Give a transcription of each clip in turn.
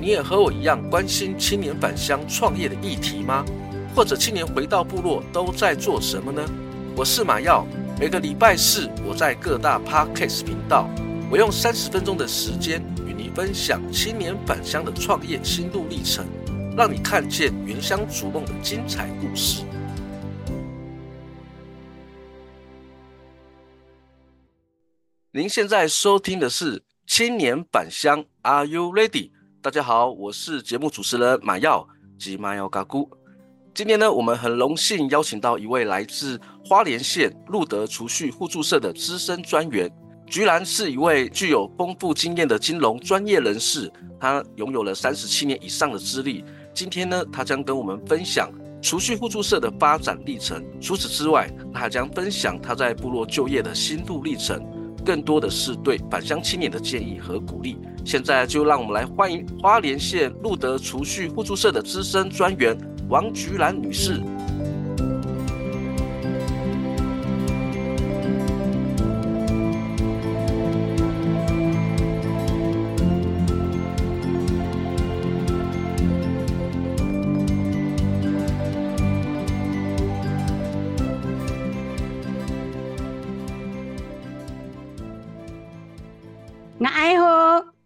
你也和我一样关心青年返乡创业的议题吗？或者青年回到部落都在做什么呢？我是马耀，每个礼拜四我在各大 Podcast 频道，我用30分钟的时间与你分享青年返乡的创业心路历程，让你看见原乡逐梦的精彩故事。您现在收听的是青年返乡 Are you ready？大家好，我是节目主持人马耀及马耀嘎姑。今天呢，我们很荣幸邀请到一位来自花莲县路德储蓄互助社的资深专员，居然是一位具有丰富经验的金融专业人士，他拥有了37年以上的资历。今天呢，他将跟我们分享储蓄互助社的发展历程。除此之外，他还将分享他在部落就业的心路历程，更多的是对返乡青年的建议和鼓励。现在就让我们来欢迎花莲县路德储蓄互助社的资深专员王菊兰女士。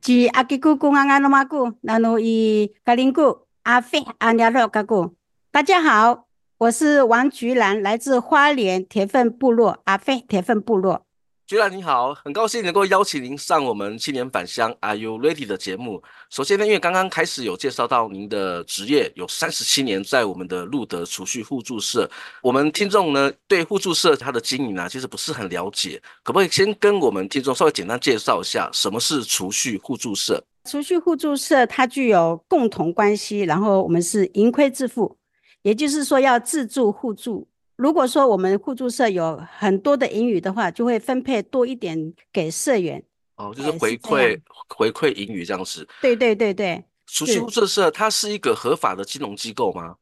是阿吉姑姑阿诺玛姑，那诺伊格林姑阿飞阿尼亚洛嘎姑。大家好，我是王菊兰，来自花莲铁粪部落阿飞铁粪部落。菊兰你好，很高兴能够邀请您上我们青年返乡 Are You Ready 的节目。首先呢，因为刚刚开始有介绍到您的职业有37年在我们的路德储蓄互助社，我们听众呢对互助社它的经营啊其实不是很了解，可不可以先跟我们听众稍微简单介绍一下什么是储蓄互助社？储蓄互助社它具有共同关系，然后我们是盈亏自负，也就是说要自助互助。如果说我们互助社有很多的盈余的话，就会分配多一点给社员。哦，就是回馈盈余这样子。对对对对。储蓄互助社它是一个合法的金融机构吗？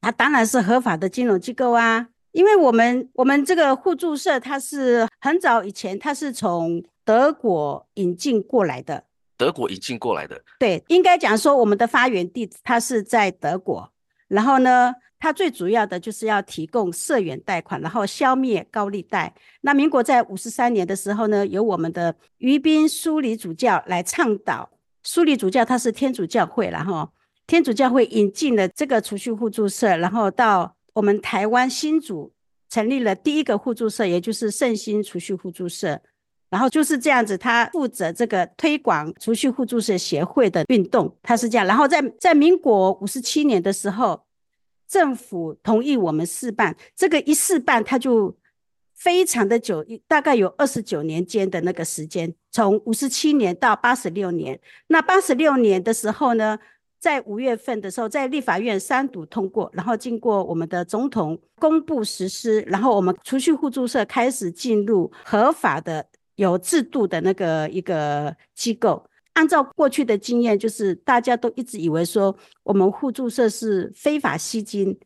它当然是合法的金融机构啊，因为我们这个互助社它是很早以前它是从德国引进过来的。德国引进过来的。对，应该讲说我们的发源地它是在德国，然后呢？它最主要的就是要提供社员贷款，然后消灭高利贷。那民国在53年的时候呢，由我们的于斌苏里主教来倡导，苏里主教他是天主教会，然后天主教会引进了这个储蓄互助社，然后到我们台湾新竹成立了第一个互助社，也就是圣心储蓄互助社。然后就是这样子，他负责这个推广储蓄互助社协会的运动，他是这样。然后在民国57年的时候，政府同意我们试办，这个一试办它就非常的久，大概有29年间的那个时间，从57年到86年。那86年的时候呢，在5月份的时候在立法院3读通过，然后经过我们的总统公布实施，然后我们储蓄互助社开始进入合法的有制度的那个一个机构。按照过去的经验，就是大家都一直以为说我们互助社是非法吸金，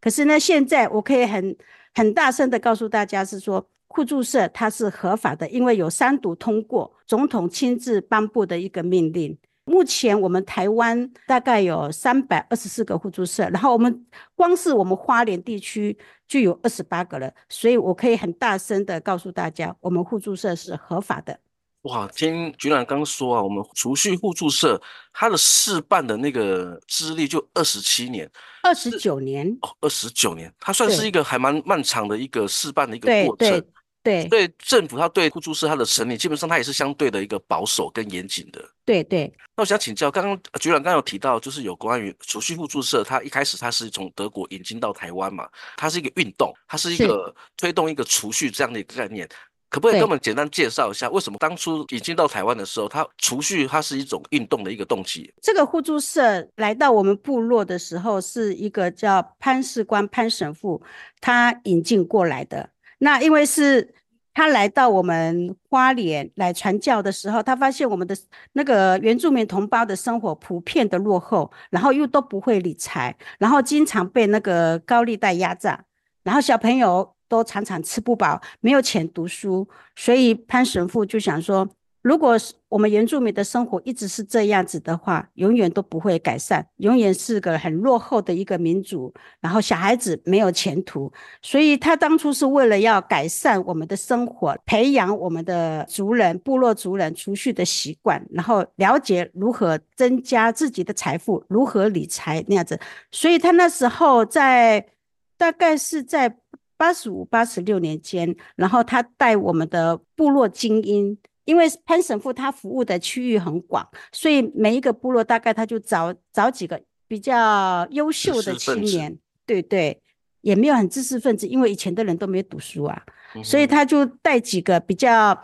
可是呢，现在我可以很大声的告诉大家是说，互助社它是合法的，因为有3读通过，总统亲自颁布的一个命令。目前我们台湾大概有324个互助社，然后我们光是我们花莲地区就有28个了，所以我可以很大声的告诉大家，我们互助社是合法的。哇，听菊兰刚说啊，我们储蓄互助社它的试办的那个资历就27年29年哦，29年它算是一个还蛮漫长的一个试办的一个过程。对对对，对政府它对互助社它的审理基本上它也是相对的一个保守跟严谨的。对对，那我想请教，刚刚菊兰刚有提到就是有关于储蓄互助社，它一开始它是从德国引进到台湾嘛，它是一个运动，它是一个推动一个储蓄这样的一个概念。可不可以跟我们简单介绍一下，为什么当初引进到台湾的时候，它储蓄它是一种运动的一个动机？这个互助社来到我们部落的时候，是一个叫潘士官潘神父他引进过来的。那因为是他来到我们花莲来传教的时候，他发现我们的那个原住民同胞的生活普遍的落后，然后又都不会理财，然后经常被那个高利贷压榨，然后小朋友都常常吃不饱，没有钱读书，所以潘神父就想说，如果我们原住民的生活一直是这样子的话，永远都不会改善，永远是个很落后的一个民族，然后小孩子没有前途。所以他当初是为了要改善我们的生活，培养我们的族人部落族人储蓄的习惯，然后了解如何增加自己的财富，如何理财那样子。所以他那时候在大概是在85、86年间，然后他带我们的部落精英，因为潘神父他服务的区域很广，所以每一个部落大概他就找几个比较优秀的青年，对对，也没有很知识分子，因为以前的人都没有读书啊，所以他就带几个比较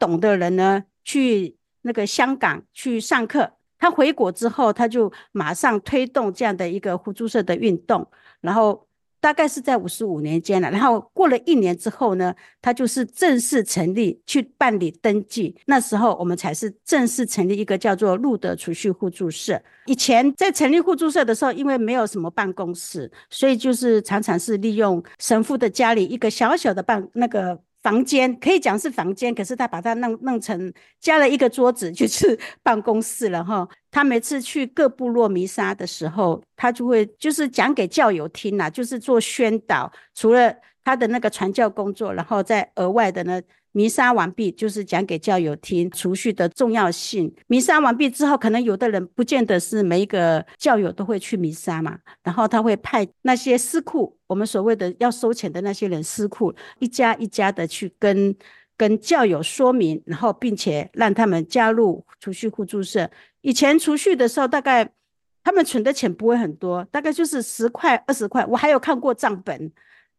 懂的人呢，去那个香港去上课。他回国之后，他就马上推动这样的一个互助社的运动，然后大概是在55年间了，然后过了1年之后呢，他就是正式成立去办理登记。那时候我们才是正式成立一个叫做路德储蓄互助社。以前在成立互助社的时候，因为没有什么办公室，所以就是常常是利用神父的家里一个小小的那个房间，可以讲是房间，可是他把它弄成加了一个桌子，就是办公室了哈。他每次去各部落弥撒的时候，他就会就是讲给教友听啦，就是做宣导，除了他的那个传教工作，然后再额外的呢，弥撒完毕就是讲给教友听储蓄的重要性。弥撒完毕之后，可能有的人不见得是每一个教友都会去弥撒嘛，然后他会派那些司库，我们所谓的要收钱的那些人司库，一家一家的去跟教友说明，然后并且让他们加入储蓄互助社。以前储蓄的时候，大概他们存的钱不会很多，大概就是10块、20块，我还有看过账本，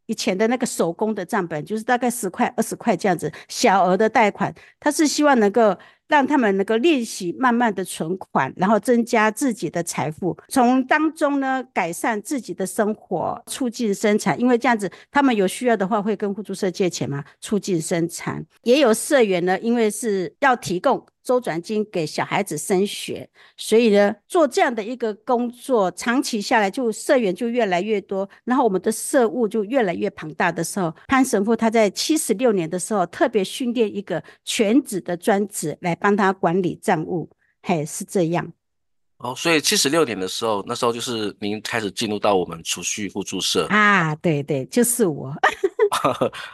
以前的那个手工的账本，就是大概10块、20块这样子，小额的贷款。他是希望能够让他们能够练习慢慢的存款，然后增加自己的财富，从当中呢改善自己的生活，促进生产。因为这样子他们有需要的话会跟互助社借钱嘛，促进生产。也有社员呢，因为是要提供周转金给小孩子升学，所以呢做这样的一个工作，长期下来就社员就越来越多，然后我们的社务就越来越庞大的时候，潘神父他在76年的时候特别训练一个全职的专职来帮他管理账务。嘿，是这样哦。所以76年的时候，那时候就是您开始进入到我们储蓄互助社啊？对对，就是我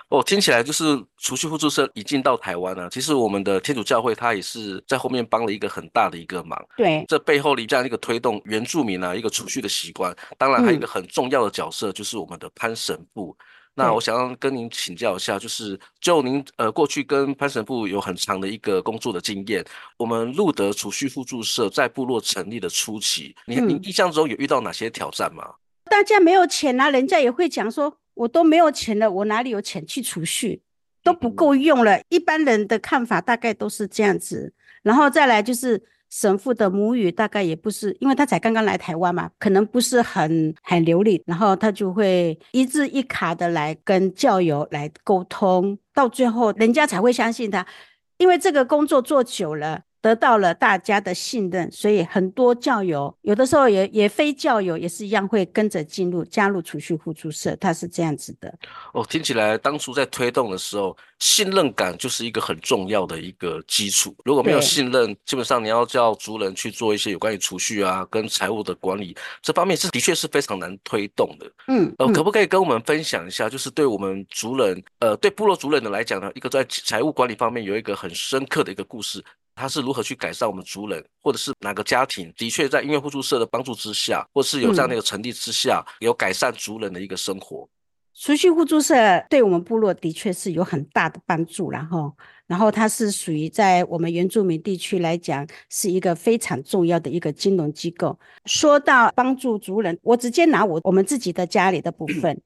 哦，听起来就是储蓄互助社引进到台湾啊，其实我们的天主教会它也是在后面帮了一个很大的一个忙。对，这背后的这样一个推动原住民啊一个储蓄的习惯，当然还有一个很重要的角色就是我们的潘神父。那我想要跟您请教一下，就是就您过去跟潘神父有很长的一个工作的经验，我们路德储蓄互助社在部落成立的初期，您印象中有遇到哪些挑战吗？大家没有钱啊，人家也会讲说我都没有钱了，我哪里有钱去储蓄，都不够用了，一般人的看法大概都是这样子。然后再来就是神父的母语大概也不是，因为他才刚刚来台湾嘛，可能不是很流利，然后他就会一字一卡的来跟教友来沟通，到最后人家才会相信他。因为这个工作做久了，得到了大家的信任，所以很多教友，有的时候也非教友也是一样会跟着进入加入储蓄互助社，它是这样子的。哦，听起来当初在推动的时候，信任感就是一个很重要的一个基础。如果没有信任，基本上你要叫族人去做一些有关于储蓄啊跟财务的管理这方面，是的确是非常难推动的。可不可以跟我们分享一下，就是对我们族人，对部落族人的来讲呢，一个在财务管理方面有一个很深刻的一个故事。他是如何去改善我们族人，或者是哪个家庭的确在音乐互助社的帮助之下，或是有这样的一个成立之下，有改善族人的一个生活。储蓄互助社对我们部落的确是有很大的帮助，然后它是属于在我们原住民地区来讲是一个非常重要的一个金融机构。说到帮助族人，我直接拿我们自己的家里的部分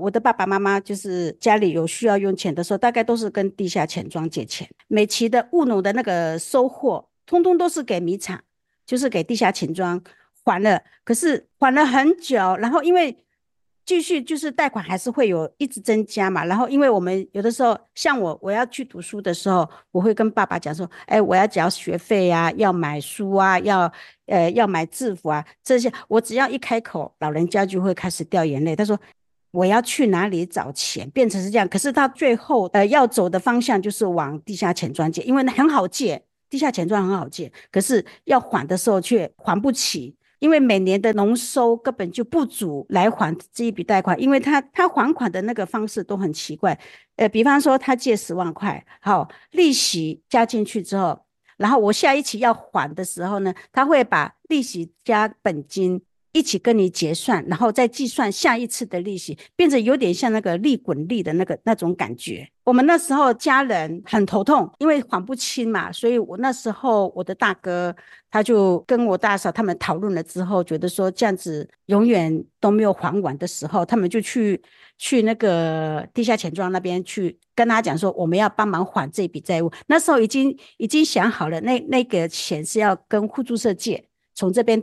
我的爸爸妈妈就是家里有需要用钱的时候，大概都是跟地下钱庄借钱，每期的务农的那个收获通通都是给米厂，就是给地下钱庄还了，可是还了很久，然后因为继续就是贷款还是会有一直增加嘛，然后因为我们有的时候像我要去读书的时候，我会跟爸爸讲说，哎，我要缴学费啊，要买书啊，要买制服啊，这些我只要一开口，老人家就会开始掉眼泪，他说我要去哪里找钱，变成是这样。可是他最后要走的方向就是往地下钱庄借，因为很好借，地下钱庄很好借，可是要还的时候却还不起，因为每年的农收根本就不足来还这一笔贷款，因为他还款的那个方式都很奇怪，比方说他借10万块，好，利息加进去之后，然后我下一期要还的时候呢，他会把利息加本金一起跟你结算，然后再计算下一次的利息，变成有点像那个利滚利的那种感觉。我们那时候家人很头痛，因为还不清嘛，所以我那时候我的大哥他就跟我大嫂他们讨论了之后，觉得说这样子永远都没有还完的时候，他们就去那个地下钱庄那边去跟他讲说，我们要帮忙还这笔债务。那时候已经想好了，那个钱是要跟互助社借，从这边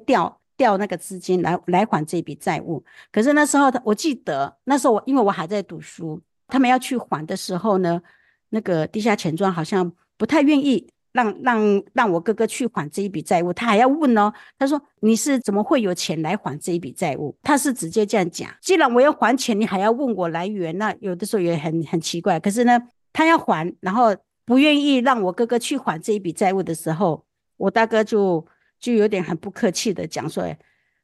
调那个资金来还这笔债务。可是那时候我记得那时候因为我还在读书，他们要去还的时候呢，那个地下钱庄好像不太愿意让我哥哥去还这一笔债务，他还要问哦，他说你是怎么会有钱来还这一笔债务，他是直接这样讲，既然我要还钱你还要问我来源，那有的时候也很奇怪。可是呢他要还，然后不愿意让我哥哥去还这一笔债务的时候，我大哥就有点很不客气的讲说，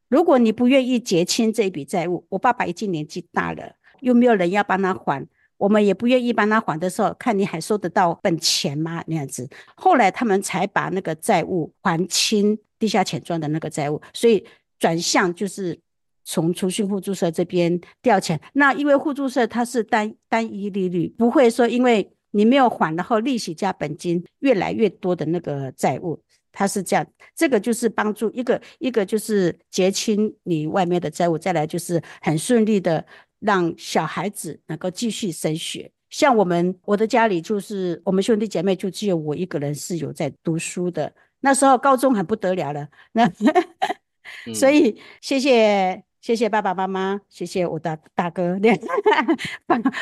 如果你不愿意结清这一笔债务，我爸爸已经年纪大了，又没有人要帮他还，我们也不愿意帮他还的时候，看你还收得到本钱吗，那样子。后来他们才把那个债务还清，地下钱庄的那个债务，所以转向就是从储蓄互助社这边调钱。那因为互助社它是单一利率，不会说因为你没有还然后利息加本金越来越多的那个债务，他是这样，这个就是帮助一个就是结清你外面的债务，再来就是很顺利的让小孩子能够继续升学。像我的家里就是我们兄弟姐妹就只有我一个人是有在读书的，那时候高中很不得了了，那所以谢谢爸爸妈妈，谢谢我的大哥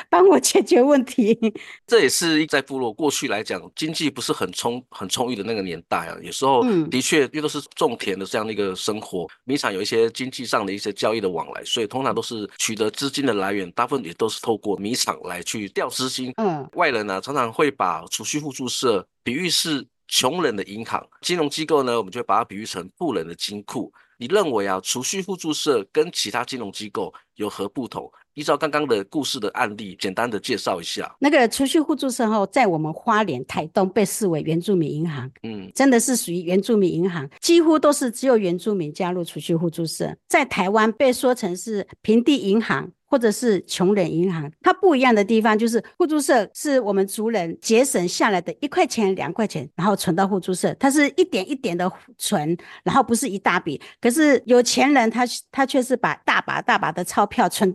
帮我解决问题。这也是在部落过去来讲经济不是很充裕的那个年代啊，有时候的确因为都是种田的这样的一个生活，米厂有一些经济上的一些交易的往来，所以通常都是取得资金的来源大部分也都是透过米厂来去调资金。外人啊常常会把储蓄互助社比喻是穷人的银行，金融机构呢我们就会把它比喻成富人的金库。你认为啊，储蓄互助社跟其他金融机构有何不同？依照刚刚的故事的案例，简单的介绍一下。那个储蓄互助社后，在我们花莲、台东被视为原住民银行，真的是属于原住民银行，几乎都是只有原住民加入储蓄互助社。在台湾被说成是平地银行或者是穷人银行，它不一样的地方就是互助社是我们族人节省下来的1块钱2块钱，然后存到互助社，它是一点一点的存，然后不是一大笔。可是有钱人他却是把大把大把的钞票存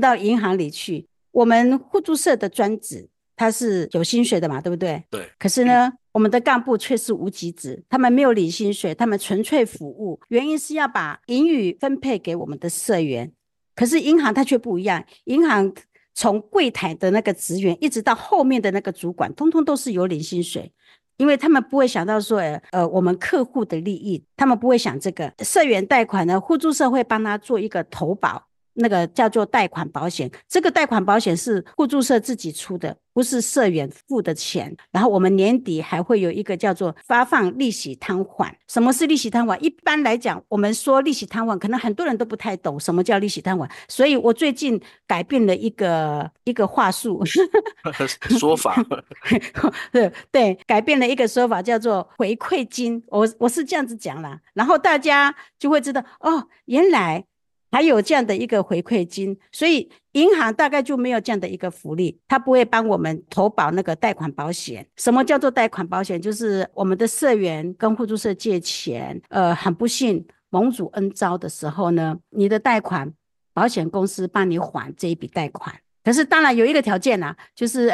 到银行里去。我们互助社的专职他是有薪水的嘛，对不对？对。可是呢我们的干部却是无给职，他们没有领薪水，他们纯粹服务，原因是要把盈余分配给我们的社员。可是银行它却不一样，银行从柜台的那个职员一直到后面的那个主管通通都是有领薪水，因为他们不会想到说我们客户的利益，他们不会想这个。社员贷款呢，互助社会帮他做一个投保，那个叫做贷款保险，这个贷款保险是互助社自己出的，不是社员付的钱。然后我们年底还会有一个叫做发放利息摊还。什么是利息摊还？一般来讲我们说利息摊还，可能很多人都不太懂什么叫利息摊还，所以我最近改变了一个话术说法对，改变了一个说法叫做回馈金，我是这样子讲啦，然后大家就会知道哦，原来还有这样的一个回馈金，所以银行大概就没有这样的一个福利，它不会帮我们投保那个贷款保险。什么叫做贷款保险？就是我们的社员跟互助社借钱，很不幸蒙主恩召的时候呢，你的贷款保险公司帮你还这一笔贷款。可是当然有一个条件啊，就是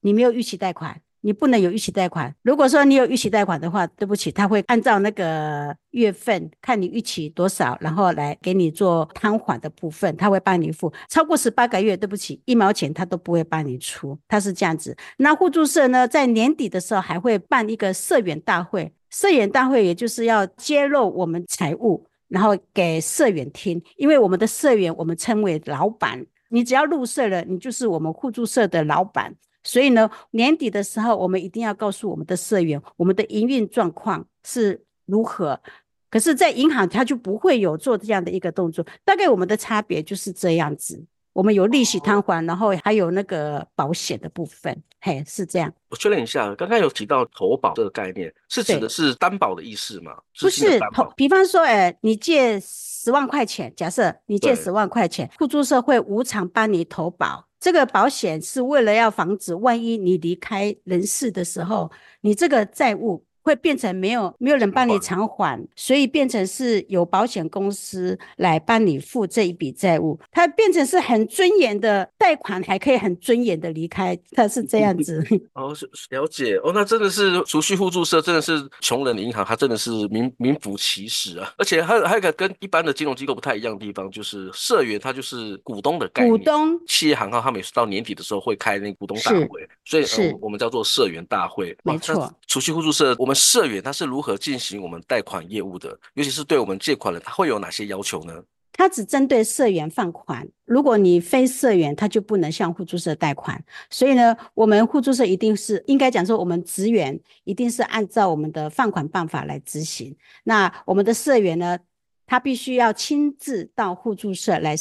你没有逾期贷款，你不能有逾期贷款。如果说你有逾期贷款的话，对不起，他会按照那个月份看你逾期多少，然后来给你做摊还的部分，他会帮你付。超过18个月，对不起，一毛钱他都不会帮你出，他是这样子。那互助社呢，在年底的时候还会办一个社员大会，社员大会也就是要揭露我们财务，然后给社员听，因为我们的社员我们称为老板，你只要入社了，你就是我们互助社的老板。所以呢，年底的时候我们一定要告诉我们的社员我们的营运状况是如何。可是在银行它就不会有做这样的一个动作，大概我们的差别就是这样子，我们有利息摊还，然后还有那个保险的部分。嘿，是这样。我确认一下，刚刚有提到投保这个概念是指的是担保的意思吗？不是，比方说你借10万块钱，假设你借10万块钱，互助社会无偿帮你投保。这个保险是为了要防止万一你离开人世的时候，你这个债务会变成没有人帮你偿还，所以变成是由保险公司来帮你付这一笔债务，它变成是很尊严的贷款，还可以很尊严的离开，它是这样子。哦，了解。哦，那真的是储蓄互助社真的是穷人的银行，它真的是名副其实啊。而且还有一个跟一般的金融机构不太一样的地方，就是社员它就是股东的概念，股东企业行号它每次到年底的时候会开那股东大会，所以我们叫做社员大会。没错，储蓄互助社我们社员他是如何进行我们贷款业务的，尤其是对我们借款人他会有哪些要求呢？他只针对社员放款，如果你非社员他就不能向互助社贷款。所以呢，我们互助社一定是应该讲说我们职员一定是按照我们的放款办法来执行，那我们的社员呢，他必须要亲自到互助社来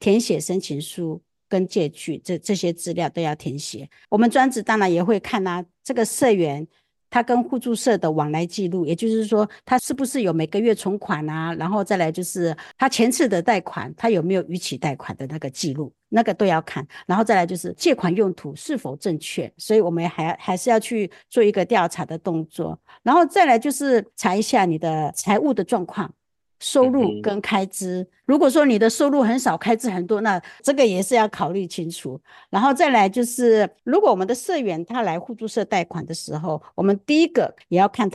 填写申请书跟借据，这些资料都要填写。我们专职当然也会看啊，这个社员他跟互助社的往来记录，也就是说他是不是有每个月存款啊，然后再来就是他前次的贷款他有没有逾期贷款的那个记录，那个都要看，然后再来就是借款用途是否正确，所以我们还是要去做一个调查的动作，然后再来就是查一下你的财务的状况，收入跟开支，如果说你的收入很少开支很多，那这个也是要考虑清楚。然后再来就是如果我们的社员他来互助社贷款的时候，我们第一个也要看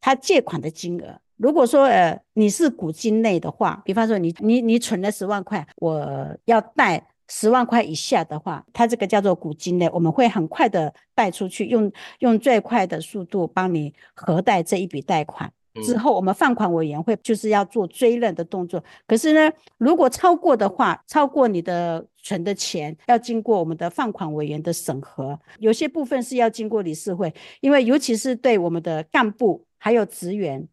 他借款的金额，如果说你是股金类的话，比方说你存了10万块，我要贷10万块以下的话，它这个叫做股金类，我们会很快的贷出去，用最快的速度帮你核贷这一笔贷款。之后我们放款委员会就是要做追认的动作，可是呢，如果超过的话，超过你的存的钱要经过我们的放款委员的审核，有些部分是要经过理事会，因为尤其是对我们的干部还有职员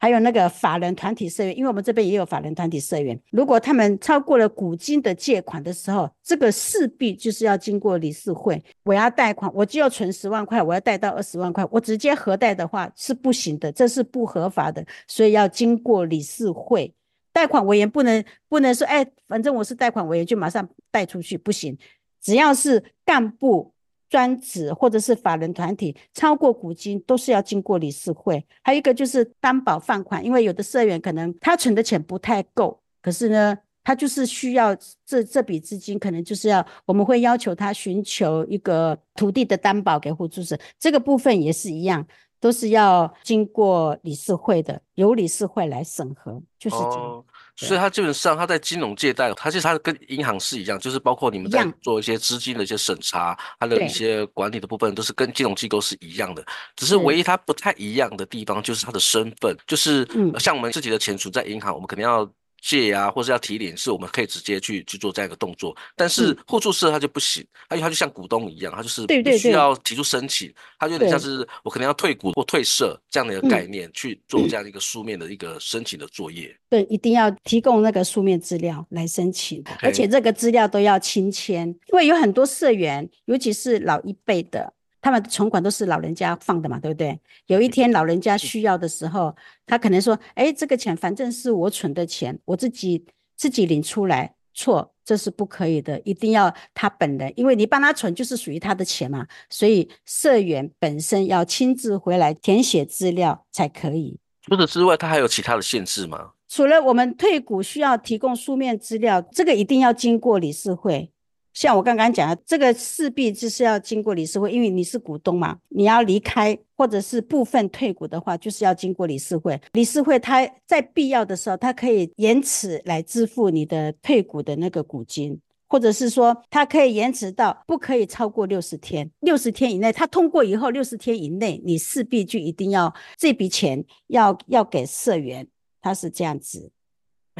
还有那个法人团体社员，因为我们这边也有法人团体社员，如果他们超过了股金的借款的时候，这个势必就是要经过理事会，我要贷款，我就要存10万块，我要贷到20万块，我直接核贷的话是不行的，这是不合法的，所以要经过理事会。贷款委员不能说反正我是贷款委员就马上贷出去，不行，只要是干部专职或者是法人团体超过股金都是要经过理事会。还有一个就是担保放款，因为有的社员可能他存的钱不太够，可是呢他就是需要这笔资金，可能就是要我们会要求他寻求一个土地的担保给互助社，这个部分也是一样，都是要经过理事会的，由理事会来审核，就是这样。哦，所以它基本上它在金融借贷，它其实它跟银行是一样，就是包括你们在做一些资金的一些审查，它的一些管理的部分都是跟金融机构是一样的，只是唯一它不太一样的地方就是它的身份，就是像我们自己的钱存在银行，我们肯定要借啊，或是要提领，是我们可以直接去做这样一个动作，但是互助社它就不行，它就像股东一样，它就是必须要提出申请，它就有点像是我可能要退股或退社这样的一个概念去做这样一个书面的一个申请的作业。对，一定要提供那个书面资料来申请，而且这个资料都要亲签，因为有很多社员，尤其是老一辈的，他们的存款都是老人家放的嘛，对不对？有一天老人家需要的时候，他可能说这个钱反正是我存的钱，我自己领出来，错，这是不可以的，一定要他本人，因为你帮他存就是属于他的钱嘛，所以社员本身要亲自回来填写资料才可以。除此之外他还有其他的限制吗？除了我们退股需要提供书面资料，这个一定要经过理事会，像我刚刚讲的，这个势必就是要经过理事会，因为你是股东嘛，你要离开或者是部分退股的话，就是要经过理事会。理事会它在必要的时候，它可以延迟来支付你的退股的那个股金，或者是说它可以延迟到不可以超过60天，60天以内，它通过以后60天以内，你势必就一定要这笔钱要给社员，它是这样子。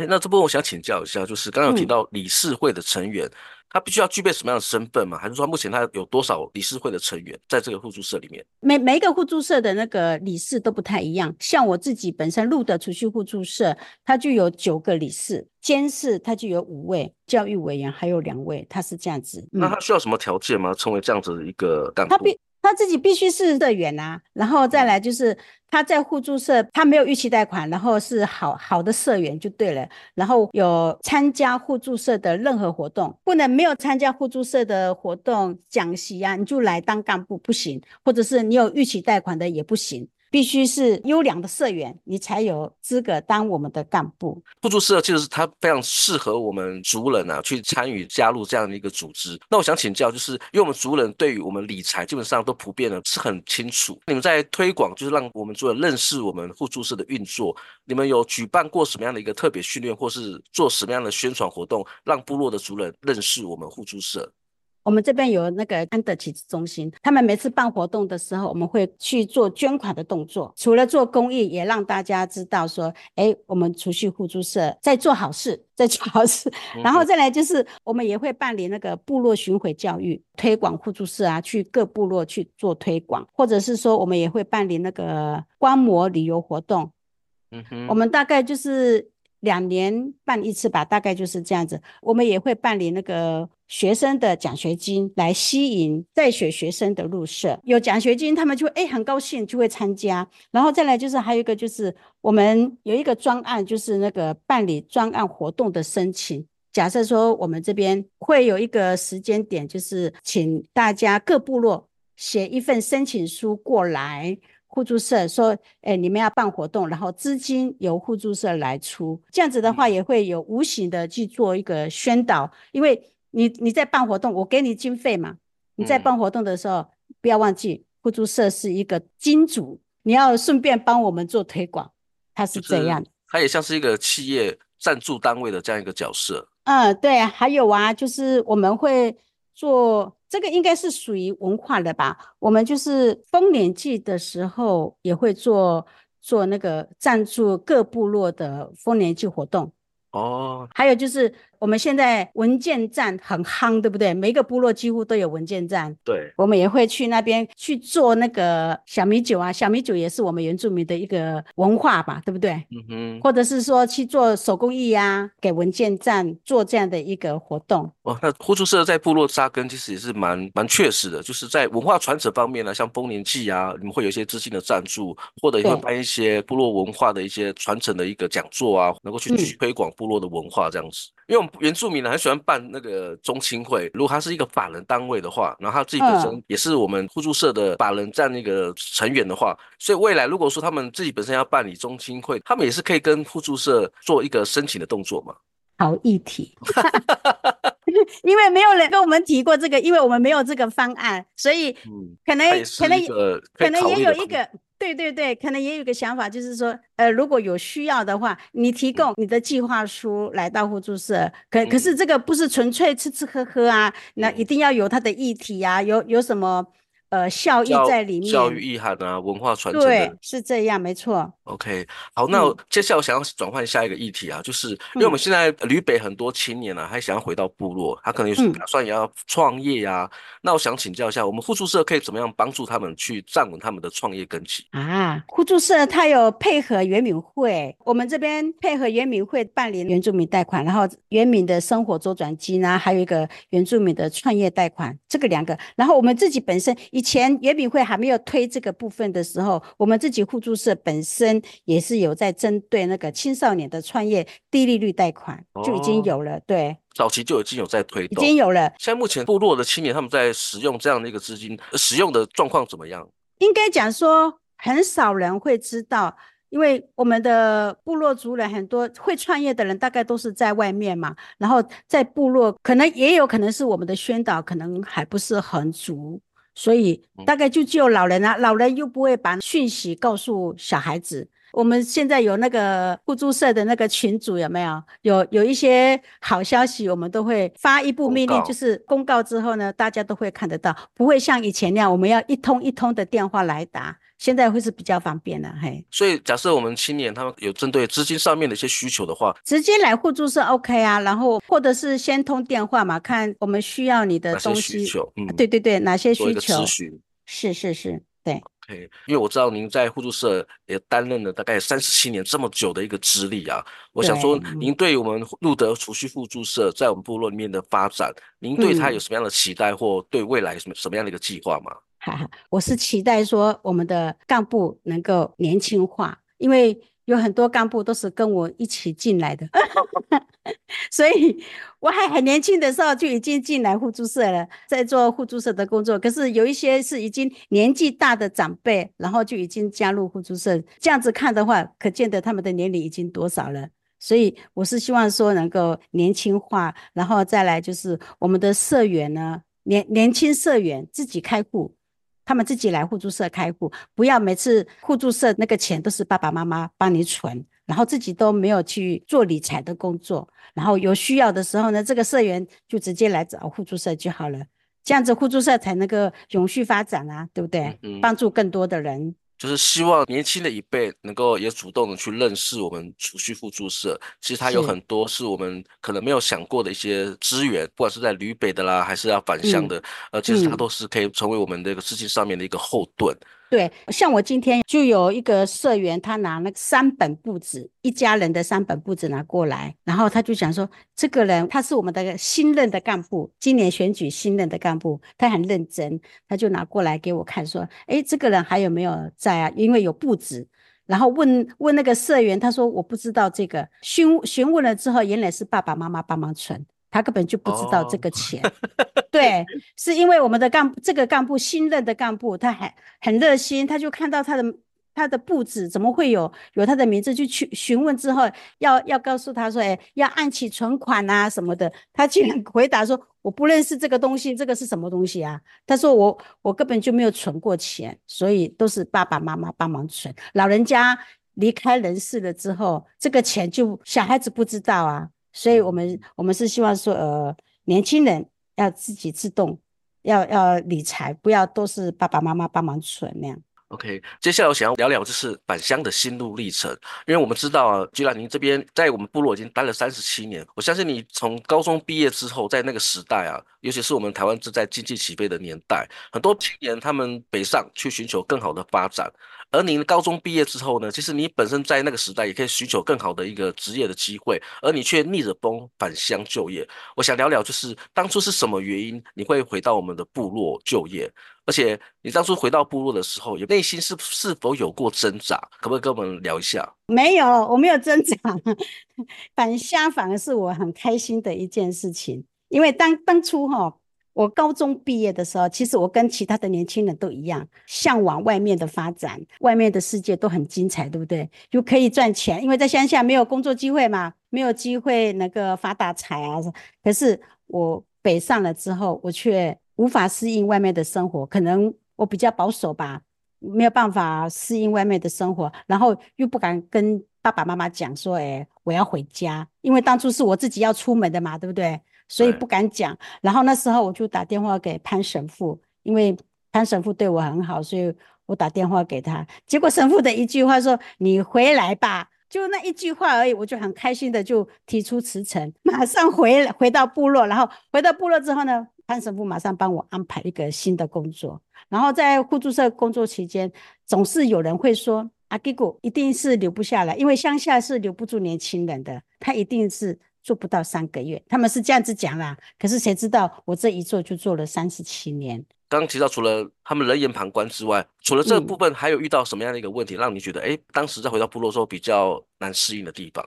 那这部分我想请教一下，就是刚刚有提到理事会的成员，他必须要具备什么样的身份吗？还是说目前他有多少理事会的成员在这个互助社里面？每一个互助社的那个理事都不太一样，像我自己本身路德储蓄互助社，他就有9个理事，监事他就有5位，教育委员还有2位，他是这样子。那他需要什么条件吗？成为这样子的一个干部？他自己必须是社员啊，然后再来就是他在互助社他没有逾期贷款，然后是好的社员就对了，然后有参加互助社的任何活动，不能没有参加互助社的活动讲习啊你就来当干部不行，或者是你有逾期贷款的也不行，必须是优良的社员你才有资格当我们的干部。互助社就是它非常适合我们族人啊去参与加入这样的一个组织。那我想请教，就是因为我们族人对于我们理财基本上都普遍的是很清楚，你们在推广就是让我们族人认识我们互助社的运作，你们有举办过什么样的一个特别训练或是做什么样的宣传活动让部落的族人认识我们互助社？我们这边有那个安德启智中心，他们每次办活动的时候，我们会去做捐款的动作，除了做公益，也让大家知道说，我们储蓄互助社在做好事，在做好事。然后再来就是，我们也会办理那个部落巡回教育，推广互助社啊，去各部落去做推广，或者是说，我们也会办理那个观摩旅游活动。我们大概就是2年办一次吧，大概就是这样子。我们也会办理那个学生的奖学金来吸引在学学生的入社，有奖学金他们就会很高兴就会参加。然后再来就是还有一个就是我们有一个专案，就是那个办理专案活动的申请，假设说我们这边会有一个时间点，就是请大家各部落写一份申请书过来互助社说，你们要办活动，然后资金由互助社来出，这样子的话也会有无形的去做一个宣导，因为你在办活动，我给你经费嘛，你在办活动的时候，不要忘记互助社是一个金主，你要顺便帮我们做推广，它是这样的。就是它也像是一个企业赞助单位的这样一个角色。对，还有啊，就是我们会做这个应该是属于文化的吧，我们就是丰年祭的时候也会做那个赞助各部落的丰年祭活动。还有就是我们现在文件站很夯，对不对？每个部落几乎都有文件站。对，我们也会去那边去做那个小米酒啊，小米酒也是我们原住民的一个文化吧，对不对？或者是说去做手工艺啊，给文件站做这样的一个活动。那互助社在部落扎根其实也是蛮确实的，就是在文化传承方面呢，像丰年祭啊，你们会有一些资金的赞助，或者也会办一些部落文化的一些传承的一个讲座啊，能够去推广部落的文化这样子。因为我们原住民很喜欢办那个宗亲会，如果他是一个法人单位的话，然后他自己本身也是我们互助社的法人这样一个成员的话，所以未来如果说他们自己本身要办理宗亲会，他们也是可以跟互助社做一个申请的动作嘛。好议题因为没有人跟我们提过这个，因为我们没有这个方案，所以可能也有一个，对，可能也有一个想法，就是说，如果有需要的话，你提供你的计划书来到互助社，可是这个不是纯粹吃喝喝啊，那一定要有它的议题啊，有什么效益在里面，教育意涵啊，文化传承，对，是这样，没错。OK， 好，那接下来我想要转换下一个议题啊，就是因为我们现在旅北很多青年啊，他想要回到部落，他可能打算也要创业啊，那我想请教一下，我们互助社可以怎么样帮助他们去站稳他们的创业根基啊？互助社他有配合原民会，我们这边配合原民会办理原住民贷款，然后原民的生活周转金啊，还有一个原住民的创业贷款，这个2个，然后我们自己本身。以前原民会还没有推这个部分的时候，我们自己互助社本身也是有在针对那个青少年的创业低利率贷款，就已经有了，对，早期就已经有在推动，已经有了。现在目前部落的青年他们在使用这样的一个资金，使用的状况怎么样？应该讲说很少人会知道因为我们的部落族人很多会创业的人大概都是在外面嘛，然后在部落可能也有可能是我们的宣导可能还不是很足，所以大概就只有老人啊，老人又不会把讯息告诉小孩子。我们现在有那个互助社的那个群组有没有，有一些好消息我们都会发一部命令，就是公告之后呢大家都会看得到，不会像以前那样我们要一通一通的电话来打，现在会是比较方便的。嘿，所以假设我们青年他们有针对资金上面的一些需求的话，直接来互助社 OK 啊，然后或者是先通电话嘛，看我们需要你的东西哪些需求、对对对，哪些需求做一个咨询，是是是，对。因为我知道您在互助社也担任了大概37年这么久的一个资历啊，我想说您对我们路德储蓄互助社在我们部落里面的发展，您对它有什么样的期待或对未来有什么样的一个计划吗？我是期待说我们的干部能够年轻化，因为有很多干部都是跟我一起进来的所以我还很年轻的时候就已经进来互助社了，在做互助社的工作，可是有一些是已经年纪大的长辈，然后就已经加入互助社，这样子看的话可见得他们的年龄已经多少了，所以我是希望说能够年轻化，然后再来就是我们的社员呢，年轻社员自己开户，他们自己来互助社开户，不要每次互助社那个钱都是爸爸妈妈帮你存，然后自己都没有去做理财的工作，然后有需要的时候呢，这个社员就直接来找互助社就好了，这样子互助社才能够永续发展啊，对不对？帮助更多的人。就是希望年轻的一辈能够也主动的去认识我们储蓄互助社，其实它有很多是我们可能没有想过的一些资源，不管是在旅北的啦，还是要返乡的，其实它都是可以成为我们这个事情上面的一个后盾。对，像我今天就有一个社员，他拿那3本簿子，一家人的3本簿子拿过来，然后他就讲说，这个人他是我们的新任的干部，今年选举新任的干部，他很认真，他就拿过来给我看说，诶，这个人还有没有在啊？因为有簿子，然后问那个社员，他说我不知道这个，询问了之后，原来是爸爸妈妈帮忙存。他根本就不知道这个钱、对，是因为我们的干部，这个干部新任的干部，他很热心，他就看到他的簿子怎么会有他的名字，就去询问之后要告诉他说，要按期存款啊什么的，他竟然回答说我不认识这个东西，这个是什么东西啊？他说我根本就没有存过钱，所以都是爸爸妈妈帮忙存，老人家离开人世了之后，这个钱就小孩子不知道啊，所以我们是希望说，年轻人要自己自动要理财，不要都是爸爸妈妈帮忙存那样。OK， 接下来我想要聊聊就是返乡的心路历程，因为我们知道啊，居然您这边在我们部落已经待了37年，我相信你从高中毕业之后，在那个时代啊，尤其是我们台湾正在经济起飞的年代，很多青年他们北上去寻求更好的发展，而您高中毕业之后呢，其实你本身在那个时代也可以寻求更好的一个职业的机会，而你却逆着风返乡就业。我想聊聊就是当初是什么原因你会回到我们的部落就业，而且你当初回到部落的时候，内心是否有过挣扎？可不可以跟我们聊一下？没有，我没有挣扎，返乡反而是我很开心的一件事情。因为当初我高中毕业的时候，其实我跟其他的年轻人都一样，向往外面的发展，外面的世界都很精彩，对不对？又可以赚钱，因为在乡下没有工作机会嘛，没有机会那个发大财啊。可是我北上了之后，我却无法适应外面的生活，可能我比较保守吧，没有办法适应外面的生活，然后又不敢跟爸爸妈妈讲说，我要回家，因为当初是我自己要出门的嘛，对不对？所以不敢讲。然后那时候我就打电话给潘神父，因为潘神父对我很好，所以我打电话给他，结果神父的一句话说，你回来吧，就那一句话而已，我就很开心的就提出辞呈，马上回到部落。然后回到部落之后呢，潘神父马上帮我安排一个新的工作。然后在互助社工作期间，总是有人会说，阿基古一定是留不下来，因为乡下是留不住年轻人的，他一定是做不到3个月，他们是这样子讲啦。可是谁知道我这一做就做了37年。刚刚提到除了他们人言旁观之外，除了这个部分还有遇到什么样的一个问题，让你觉得当时在回到部落的时候比较难适应的地方？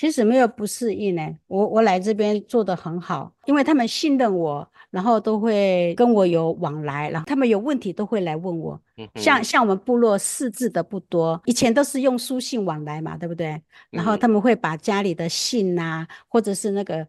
其实没有不适应呢，我来这边做得很好，因为他们信任我，然后都会跟我有往来，然后他们有问题都会来问我。像我们部落识字的不多，以前都是用书信往来嘛，对不对？然后他们会把家里的信啊，或者是那个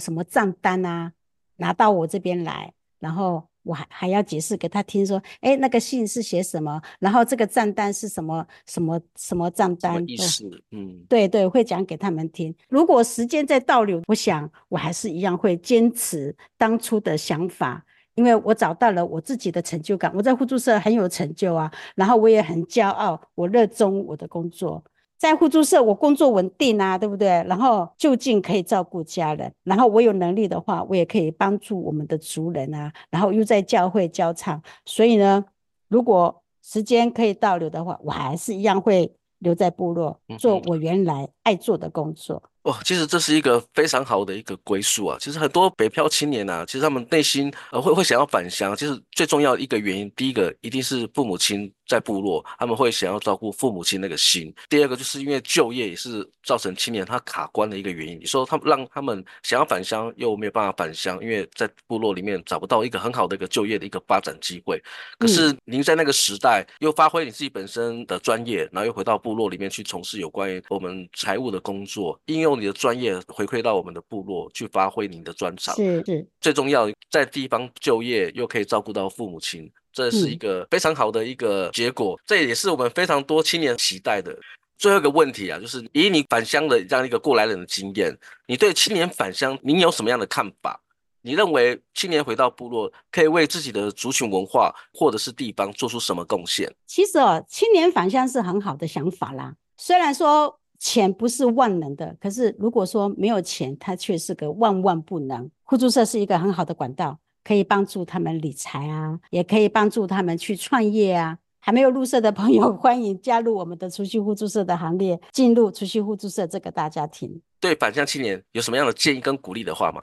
什么账单啊，拿到我这边来，然后我还要解释给他听说，哎，那个信是写什么，然后这个账单是什么什么什么账单，什么意思？嗯，对对，会讲给他们听。如果时间再倒流，我想我还是一样会坚持当初的想法，因为我找到了我自己的成就感，我在互助社很有成就啊，然后我也很骄傲，我热衷我的工作。在互助社我工作稳定啊，对不对？然后就近可以照顾家人，然后我有能力的话我也可以帮助我们的族人啊，然后又在教会教唱，所以呢如果时间可以倒流的话，我还是一样会留在部落做我原来爱做的工作。哇，其实这是一个非常好的一个归宿啊！其实很多北漂青年啊，其实他们内心会想要返乡，其实最重要的一个原因，第一个一定是父母亲在部落，他们会想要照顾父母亲那个心；第二个就是因为就业也是造成青年他卡关的一个原因。你说他们让他们想要返乡又没有办法返乡，因为在部落里面找不到一个很好的一个就业的一个发展机会。可是您在那个时代又发挥你自己本身的专业，然后又回到部落里面去从事有关于我们财务的工作，应用用你的专业回馈到我们的部落去发挥你的专长，是最重要，在地方就业又可以照顾到父母亲，这是一个非常好的一个结果，这也是我们非常多青年期待的。最后一个问题啊，就是以你返乡的这样一个过来人的经验，你对青年返乡你有什么样的看法？你认为青年回到部落可以为自己的族群文化或者是地方做出什么贡献？其实青年返乡是很好的想法啦，虽然说钱不是万能的，可是如果说没有钱，它却是个万万不能。互助社是一个很好的管道，可以帮助他们理财啊，也可以帮助他们去创业啊。还没有入社的朋友，欢迎加入我们的储蓄互助社的行列，进入储蓄互助社这个大家庭。对返乡青年有什么样的建议跟鼓励的话吗？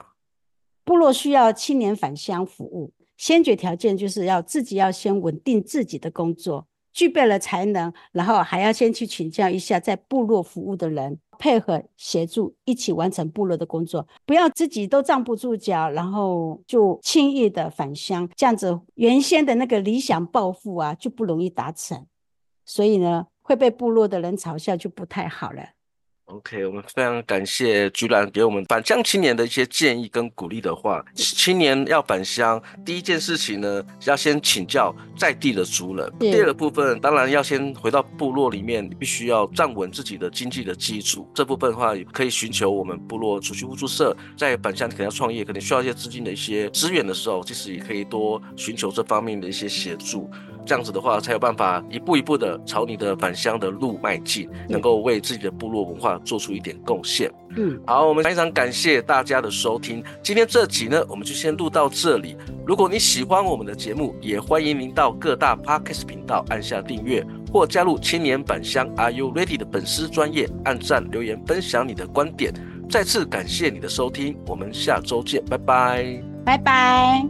部落需要青年返乡服务，先决条件就是要自己要先稳定自己的工作，具备了才能，然后还要先去请教一下在部落服务的人，配合协助一起完成部落的工作，不要自己都站不住脚，然后就轻易的返乡，这样子原先的那个理想抱负啊就不容易达成，所以呢会被部落的人嘲笑就不太好了。OK， 我们非常感谢菊兰给我们返乡青年的一些建议跟鼓励的话。青年要返乡，第一件事情呢，要先请教在地的族人。第二个部分，当然要先回到部落里面，必须要站稳自己的经济的基础。这部分的话，也可以寻求我们部落储蓄互助社。在返乡可能要创业，可能需要一些资金的一些资源的时候，其实也可以多寻求这方面的一些协助。这样子的话才有办法一步一步的朝你的返乡的路迈进，能够为自己的部落文化做出一点贡献。好，我们非常感谢大家的收听，今天这集呢我们就先录到这里。如果你喜欢我们的节目，也欢迎您到各大 Podcast 频道按下订阅，或加入青年返乡 Are You Ready 的粉丝专页，按赞留言分享你的观点。再次感谢你的收听，我们下周见，拜拜拜拜。